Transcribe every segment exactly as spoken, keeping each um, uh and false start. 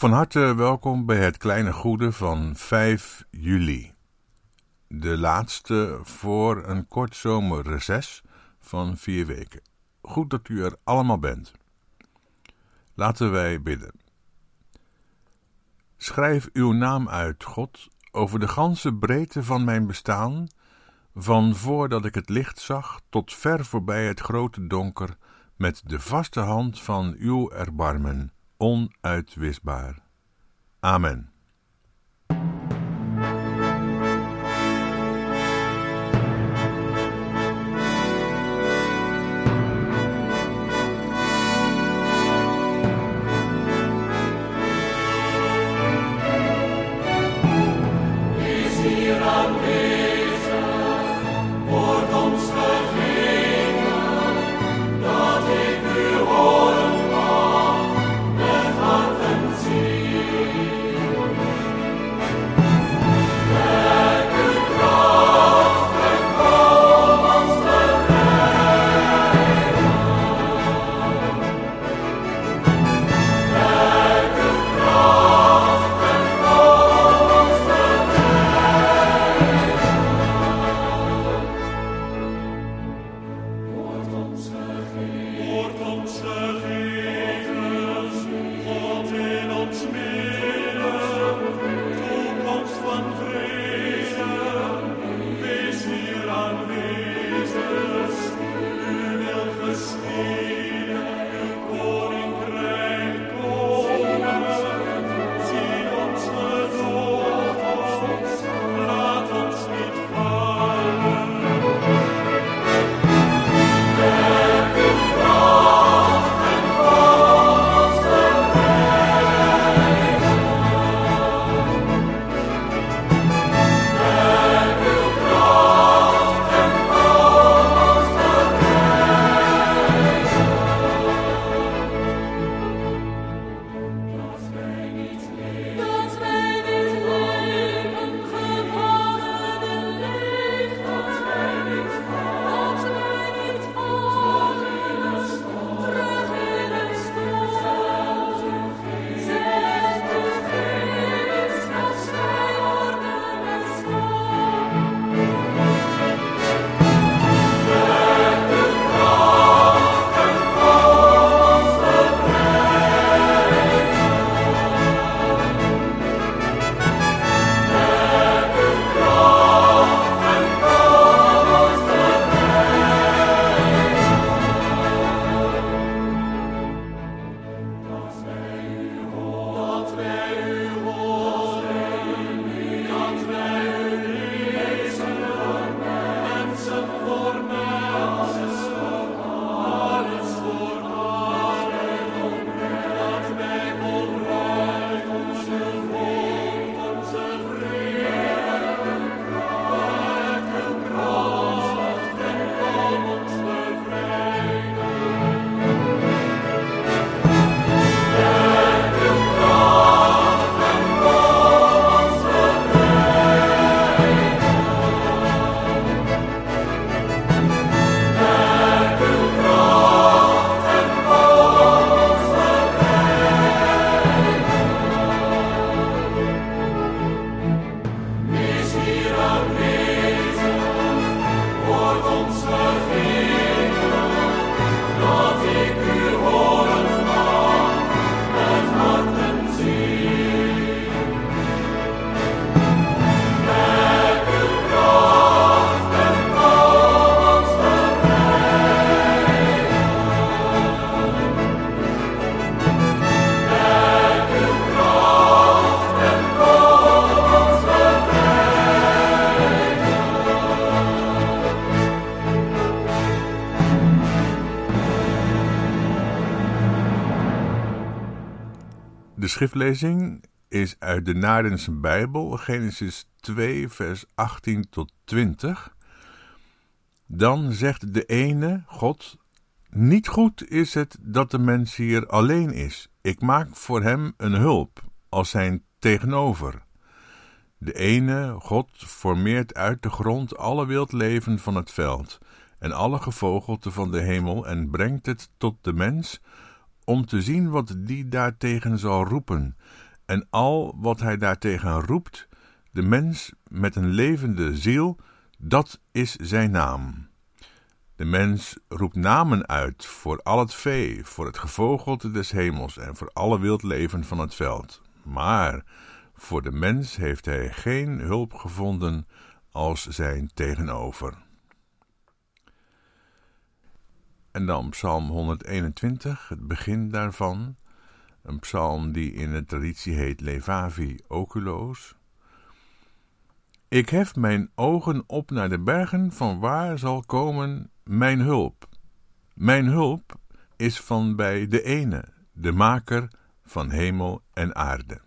Van harte welkom bij het kleine goede van vijf juli. De laatste voor een kort zomerreces van vier weken. Goed dat u er allemaal bent. Laten wij bidden. Schrijf uw naam uit, God, over de ganse breedte van mijn bestaan, van voordat ik het licht zag tot ver voorbij het grote donker, met de vaste hand van uw erbarmen, onuitwisbaar. Amen. De schriftlezing is uit de Narense Bijbel, Genesis twee, vers achttien tot twintig. Dan zegt de ene, God, niet goed is het dat de mens hier alleen is. Ik maak voor hem een hulp, als zijn tegenover. De ene, God, formeert uit de grond alle wildleven van het veld en alle gevogelte van de hemel en brengt het tot de mens, om te zien wat die daartegen zal roepen, en al wat hij daartegen roept, de mens met een levende ziel, dat is zijn naam. De mens roept namen uit voor al het vee, voor het gevogelte des hemels en voor alle wildleven van het veld. Maar voor de mens heeft hij geen hulp gevonden als zijn tegenover. En dan Psalm honderdeenentwintig, het begin daarvan. Een psalm die in de traditie heet Levavi Oculos. Ik hef mijn ogen op naar de bergen, van waar zal komen mijn hulp. Mijn hulp is van bij de ene, de maker van hemel en aarde.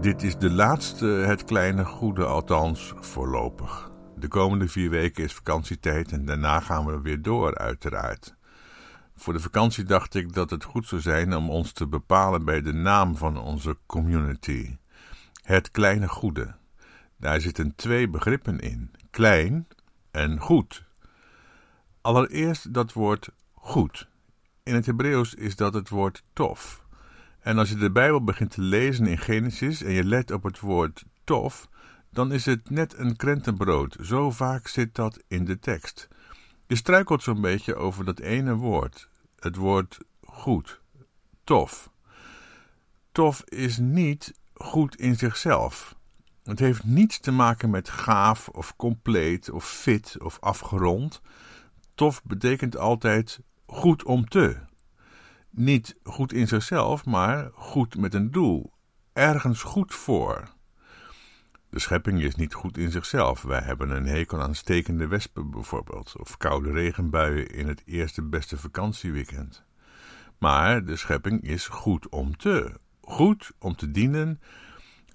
Dit is de laatste Het Kleine Goede, althans voorlopig. De komende vier weken is vakantietijd en daarna gaan we weer door, uiteraard. Voor de vakantie dacht ik dat het goed zou zijn om ons te bepalen bij de naam van onze community. Het Kleine Goede. Daar zitten twee begrippen in. Klein en goed. Allereerst dat woord goed. In het Hebreeuws is dat het woord tof. En als je de Bijbel begint te lezen in Genesis en je let op het woord tof, dan is het net een krentenbrood. Zo vaak zit dat in de tekst. Je struikelt zo'n beetje over dat ene woord. Het woord goed. Tof. Tof is niet goed in zichzelf. Het heeft niets te maken met gaaf of compleet of fit of afgerond. Tof betekent altijd goed om te. Niet goed in zichzelf, maar goed met een doel. Ergens goed voor. De schepping is niet goed in zichzelf. Wij hebben een hekel aan stekende wespen bijvoorbeeld, of koude regenbuien in het eerste beste vakantieweekend. Maar de schepping is goed om te, goed om te dienen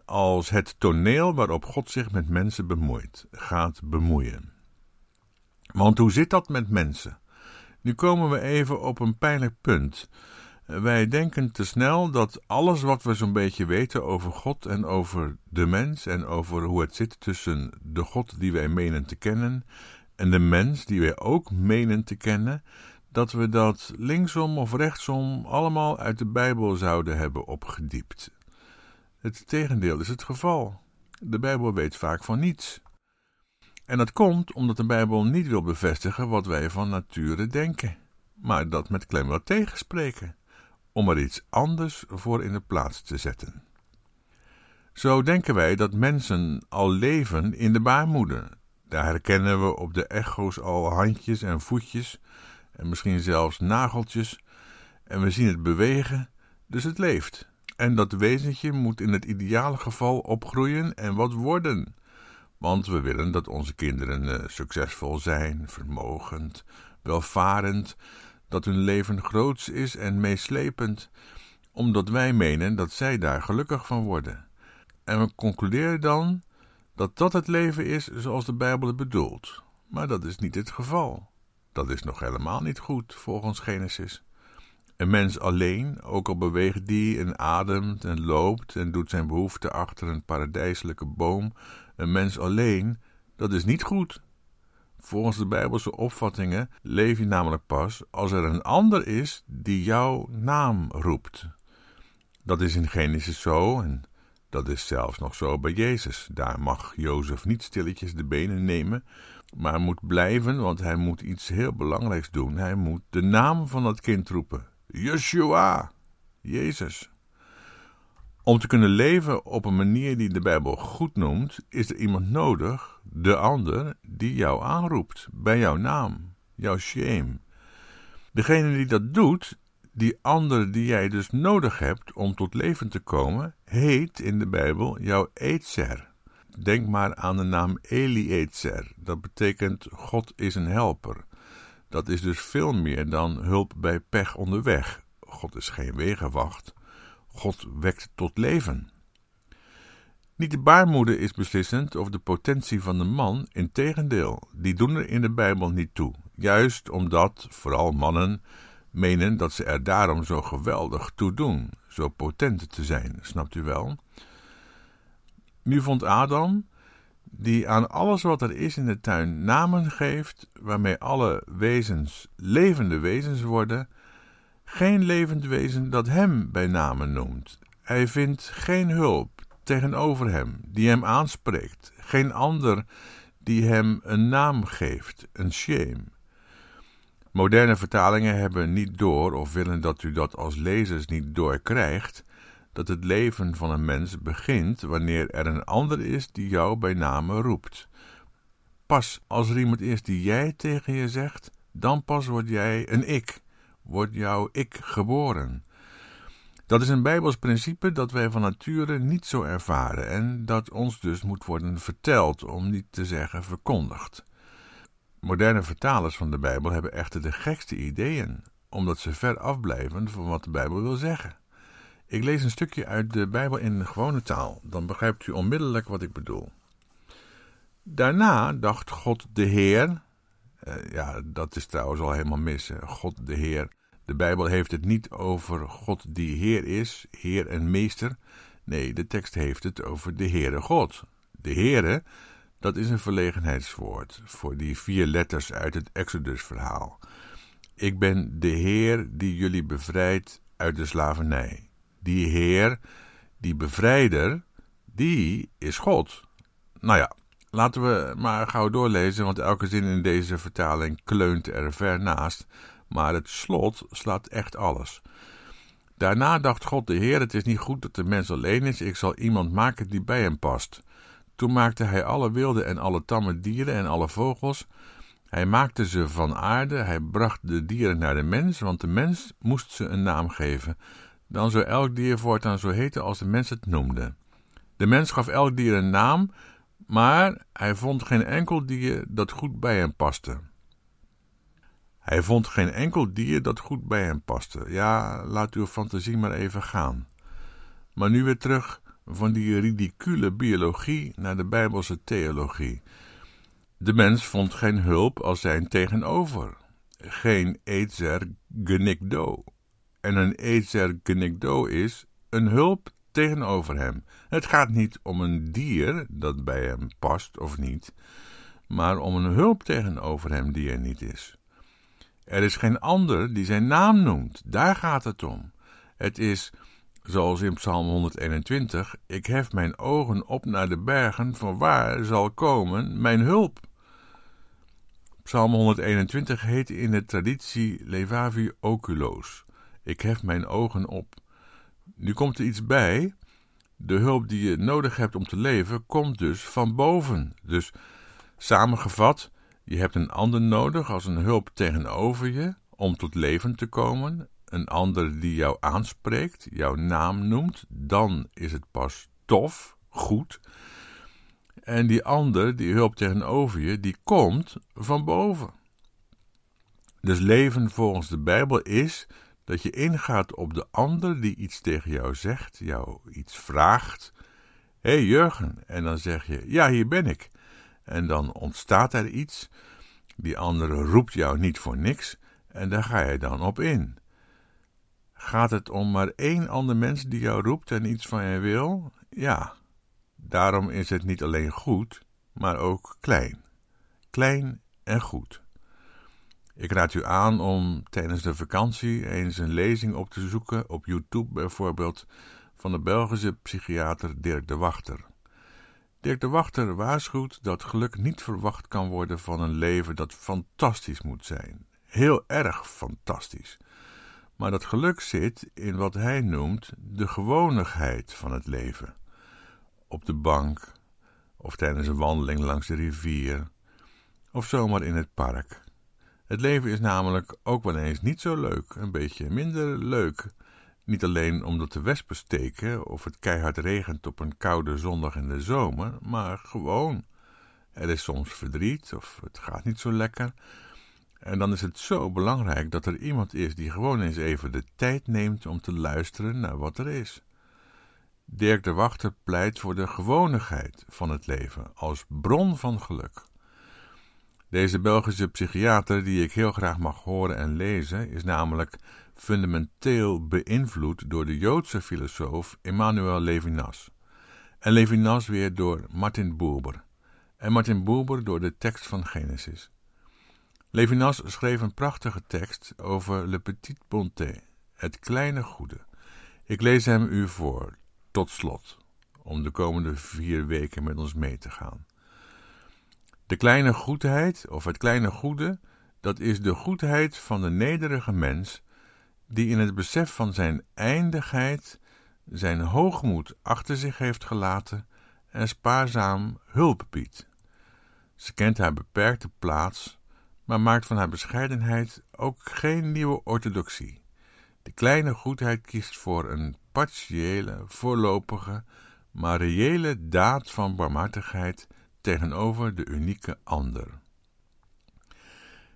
als het toneel waarop God zich met mensen bemoeit, gaat bemoeien. Want hoe zit dat met mensen? Nu komen we even op een pijnlijk punt. Wij denken te snel dat alles wat we zo'n beetje weten over God en over de mens en over hoe het zit tussen de God die wij menen te kennen en de mens die wij ook menen te kennen, dat we dat linksom of rechtsom allemaal uit de Bijbel zouden hebben opgediept. Het tegendeel is het geval. De Bijbel weet vaak van niets. En dat komt omdat de Bijbel niet wil bevestigen wat wij van nature denken, maar dat met klem wil tegenspreken, om er iets anders voor in de plaats te zetten. Zo denken wij dat mensen al leven in de baarmoeder. Daar herkennen we op de echo's al handjes en voetjes, en misschien zelfs nageltjes, en we zien het bewegen, dus het leeft. En dat wezentje moet in het ideale geval opgroeien en wat worden, want we willen dat onze kinderen succesvol zijn, vermogend, welvarend, dat hun leven groots is en meeslepend, omdat wij menen dat zij daar gelukkig van worden. En we concluderen dan dat dat het leven is zoals de Bijbel het bedoelt. Maar dat is niet het geval. Dat is nog helemaal niet goed, volgens Genesis. Een mens alleen, ook al beweegt die en ademt en loopt en doet zijn behoefte achter een paradijselijke boom, een mens alleen, dat is niet goed. Volgens de Bijbelse opvattingen leef je namelijk pas als er een ander is die jouw naam roept. Dat is in Genesis zo en dat is zelfs nog zo bij Jezus. Daar mag Jozef niet stilletjes de benen nemen, maar moet blijven, want hij moet iets heel belangrijks doen. Hij moet de naam van dat kind roepen. Yeshua, Jezus. Om te kunnen leven op een manier die de Bijbel goed noemt, is er iemand nodig, de ander, die jou aanroept, bij jouw naam, jouw shem. Degene die dat doet, die ander die jij dus nodig hebt om tot leven te komen, heet in de Bijbel jouw etser. Denk maar aan de naam Eliezer, dat betekent God is een helper. Dat is dus veel meer dan hulp bij pech onderweg. God is geen wegenwacht. God wekt tot leven. Niet de baarmoeder is beslissend of de potentie van de man, integendeel, die doen er in de Bijbel niet toe. Juist omdat, vooral mannen, menen dat ze er daarom zo geweldig toe doen, zo potent te zijn, snapt u wel? Nu vond Adam, die aan alles wat er is in de tuin namen geeft, waarmee alle wezens levende wezens worden, geen levend wezen dat hem bij namen noemt. Hij vindt geen hulp tegenover hem, die hem aanspreekt. Geen ander die hem een naam geeft, een shem. Moderne vertalingen hebben niet door, of willen dat u dat als lezers niet doorkrijgt, dat het leven van een mens begint wanneer er een ander is die jou bij namen roept. Pas als er iemand is die jij tegen je zegt, dan pas word jij een ik. Wordt jouw ik geboren. Dat is een Bijbels principe dat wij van nature niet zo ervaren en dat ons dus moet worden verteld, om niet te zeggen verkondigd. Moderne vertalers van de Bijbel hebben echter de gekste ideeën, omdat ze ver afblijven van wat de Bijbel wil zeggen. Ik lees een stukje uit de Bijbel in gewone taal, dan begrijpt u onmiddellijk wat ik bedoel. Daarna dacht God de Heer... Uh, ja, dat is trouwens al helemaal mis, hè. God de Heer. De Bijbel heeft het niet over God die Heer is, Heer en Meester. Nee, de tekst heeft het over de Heere God. De Heere, dat is een verlegenheidswoord voor die vier letters uit het Exodus-verhaal. Ik ben de Heer die jullie bevrijdt uit de slavernij. Die Heer, die bevrijder, die is God. Nou ja. Laten we maar gauw doorlezen, want elke zin in deze vertaling kleunt er ver naast, maar het slot slaat echt alles. Daarna dacht God de Heer, het is niet goed dat de mens alleen is, ik zal iemand maken die bij hem past. Toen maakte hij alle wilde en alle tamme dieren en alle vogels. Hij maakte ze van aarde, hij bracht de dieren naar de mens, want de mens moest ze een naam geven. Dan zou elk dier voortaan zo heten als de mens het noemde. De mens gaf elk dier een naam, maar hij vond geen enkel dier dat goed bij hem paste. Hij vond geen enkel dier dat goed bij hem paste. Ja, laat uw fantasie maar even gaan. Maar nu weer terug van die ridicule biologie naar de Bijbelse theologie. De mens vond geen hulp als zijn tegenover. Geen etzer genekdo. En een etzer genekdo is een hulp tegenover hem. Het gaat niet om een dier dat bij hem past of niet, maar om een hulp tegenover hem die er niet is. Er is geen ander die zijn naam noemt. Daar gaat het om. Het is, zoals in Psalm honderdeenentwintig, ik hef mijn ogen op naar de bergen, van waar zal komen mijn hulp. Psalm honderdeenentwintig heet in de traditie Levavi Oculos. Ik hef mijn ogen op. Nu komt er iets bij. De hulp die je nodig hebt om te leven, komt dus van boven. Dus samengevat, je hebt een ander nodig als een hulp tegenover je, om tot leven te komen. Een ander die jou aanspreekt, jouw naam noemt, dan is het pas tof, goed. En die ander, die hulp tegenover je, die komt van boven. Dus leven volgens de Bijbel is dat je ingaat op de ander die iets tegen jou zegt, jou iets vraagt. Hé hey Jurgen, en dan zeg je, ja hier ben ik. En dan ontstaat er iets, die andere roept jou niet voor niks en daar ga je dan op in. Gaat het om maar één ander mens die jou roept en iets van je wil? Ja, daarom is het niet alleen goed, maar ook klein. Klein en goed. Ik raad u aan om tijdens de vakantie eens een lezing op te zoeken, op YouTube bijvoorbeeld, van de Belgische psychiater Dirk de Wachter. Dirk de Wachter waarschuwt dat geluk niet verwacht kan worden van een leven dat fantastisch moet zijn. Heel erg fantastisch. Maar dat geluk zit in wat hij noemt de gewonigheid van het leven. Op de bank, of tijdens een wandeling langs de rivier, of zomaar in het park. Het leven is namelijk ook wel eens niet zo leuk, een beetje minder leuk. Niet alleen omdat de wespen steken of het keihard regent op een koude zondag in de zomer, maar gewoon. Er is soms verdriet of het gaat niet zo lekker. En dan is het zo belangrijk dat er iemand is die gewoon eens even de tijd neemt om te luisteren naar wat er is. Dirk de Wachter pleit voor de gewonigheid van het leven als bron van geluk. Deze Belgische psychiater, die ik heel graag mag horen en lezen, is namelijk fundamenteel beïnvloed door de Joodse filosoof Emmanuel Levinas. En Levinas weer door Martin Buber. En Martin Buber door de tekst van Genesis. Levinas schreef een prachtige tekst over le petit bonté, het kleine goede. Ik lees hem u voor, tot slot, om de komende vier weken met ons mee te gaan. De kleine goedheid, of het kleine goede, dat is de goedheid van de nederige mens, die in het besef van zijn eindigheid zijn hoogmoed achter zich heeft gelaten en spaarzaam hulp biedt. Ze kent haar beperkte plaats, maar maakt van haar bescheidenheid ook geen nieuwe orthodoxie. De kleine goedheid kiest voor een partiële, voorlopige, maar reële daad van barmhartigheid tegenover de unieke ander.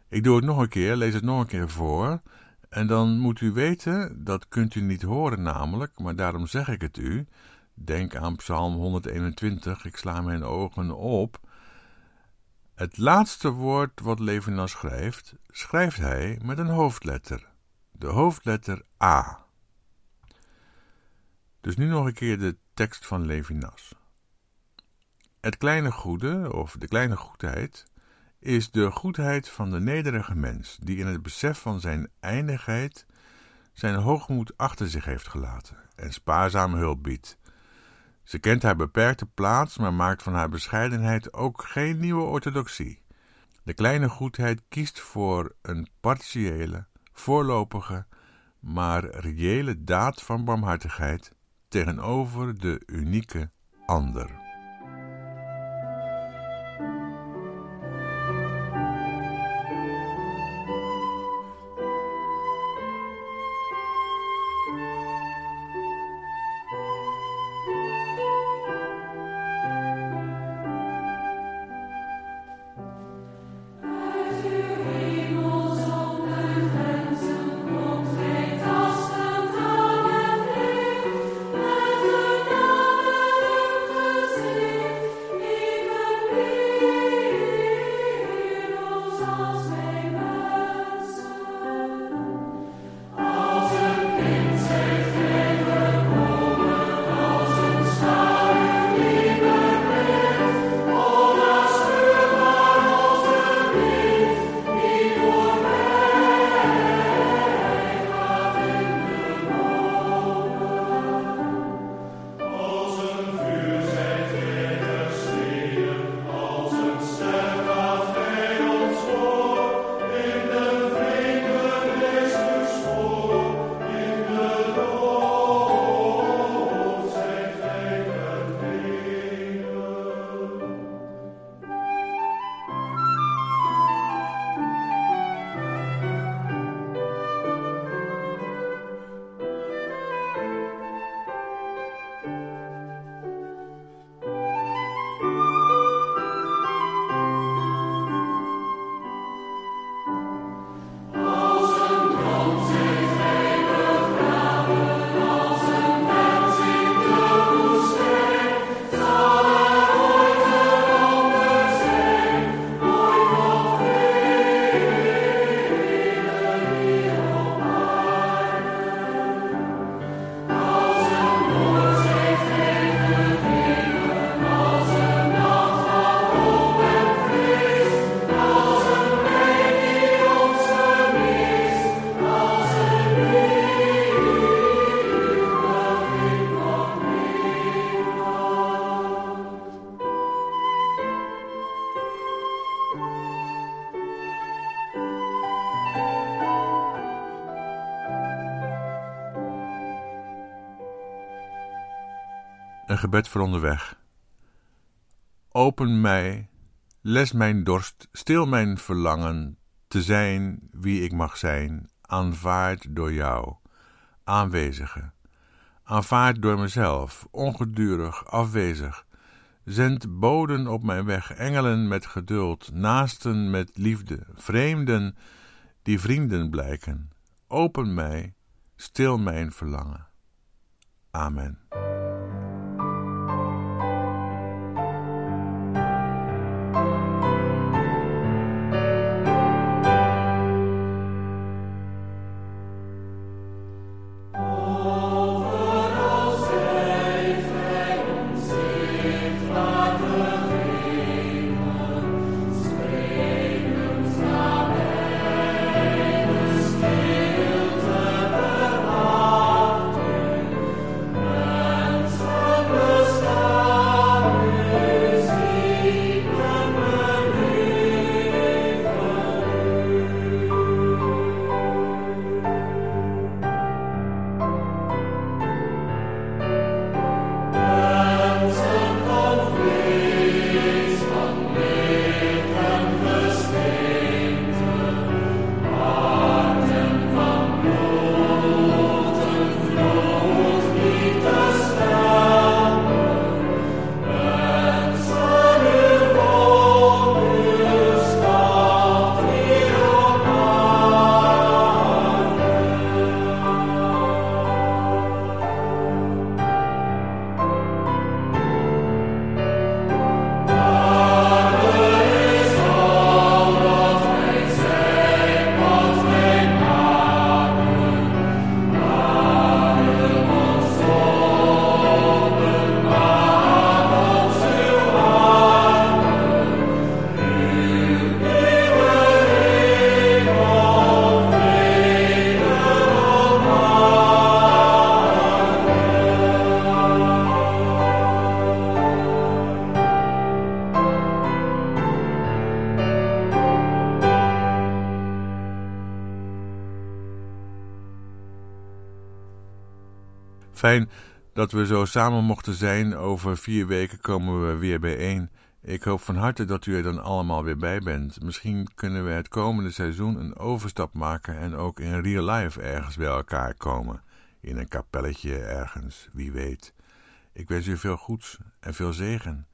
Ik doe het nog een keer, lees het nog een keer voor, en dan moet u weten, dat kunt u niet horen namelijk, maar daarom zeg ik het u, denk aan Psalm honderdeenentwintig, ik sla mijn ogen op. Het laatste woord wat Levinas schrijft, schrijft hij met een hoofdletter, de hoofdletter A. Dus nu nog een keer de tekst van Levinas. Het kleine goede, of de kleine goedheid, is de goedheid van de nederige mens, die in het besef van zijn eindigheid zijn hoogmoed achter zich heeft gelaten en spaarzaam hulp biedt. Ze kent haar beperkte plaats, maar maakt van haar bescheidenheid ook geen nieuwe orthodoxie. De kleine goedheid kiest voor een partiële, voorlopige, maar reële daad van barmhartigheid tegenover de unieke ander. Een gebed voor onderweg. Open mij, les mijn dorst, stil mijn verlangen, te zijn wie ik mag zijn, aanvaard door jou, aanwezige. Aanvaard door mezelf, ongedurig, afwezig. Zend boden op mijn weg, engelen met geduld, naasten met liefde, vreemden die vrienden blijken. Open mij, stil mijn verlangen. Amen. Fijn dat we zo samen mochten zijn. Over vier weken komen we weer bijeen. Ik hoop van harte dat u er dan allemaal weer bij bent. Misschien kunnen we het komende seizoen een overstap maken en ook in real life ergens bij elkaar komen. In een kapelletje ergens, wie weet. Ik wens u veel goeds en veel zegen.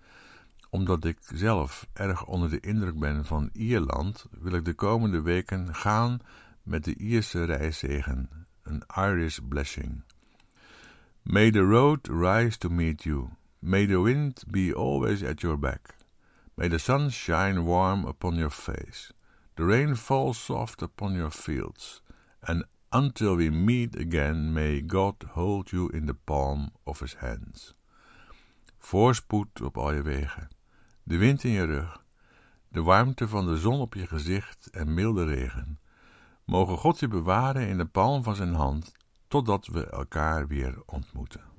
Omdat ik zelf erg onder de indruk ben van Ierland, wil ik de komende weken gaan met de Ierse reiszegen, een Irish blessing. May the road rise to meet you. May the wind be always at your back. May the sun shine warm upon your face. The rain fall soft upon your fields. And until we meet again, may God hold you in the palm of his hands. Voorspoed op al je wegen. De wind in je rug. De warmte van de zon op je gezicht en milde regen. Mogen God je bewaren in de palm van zijn hand, totdat we elkaar weer ontmoeten.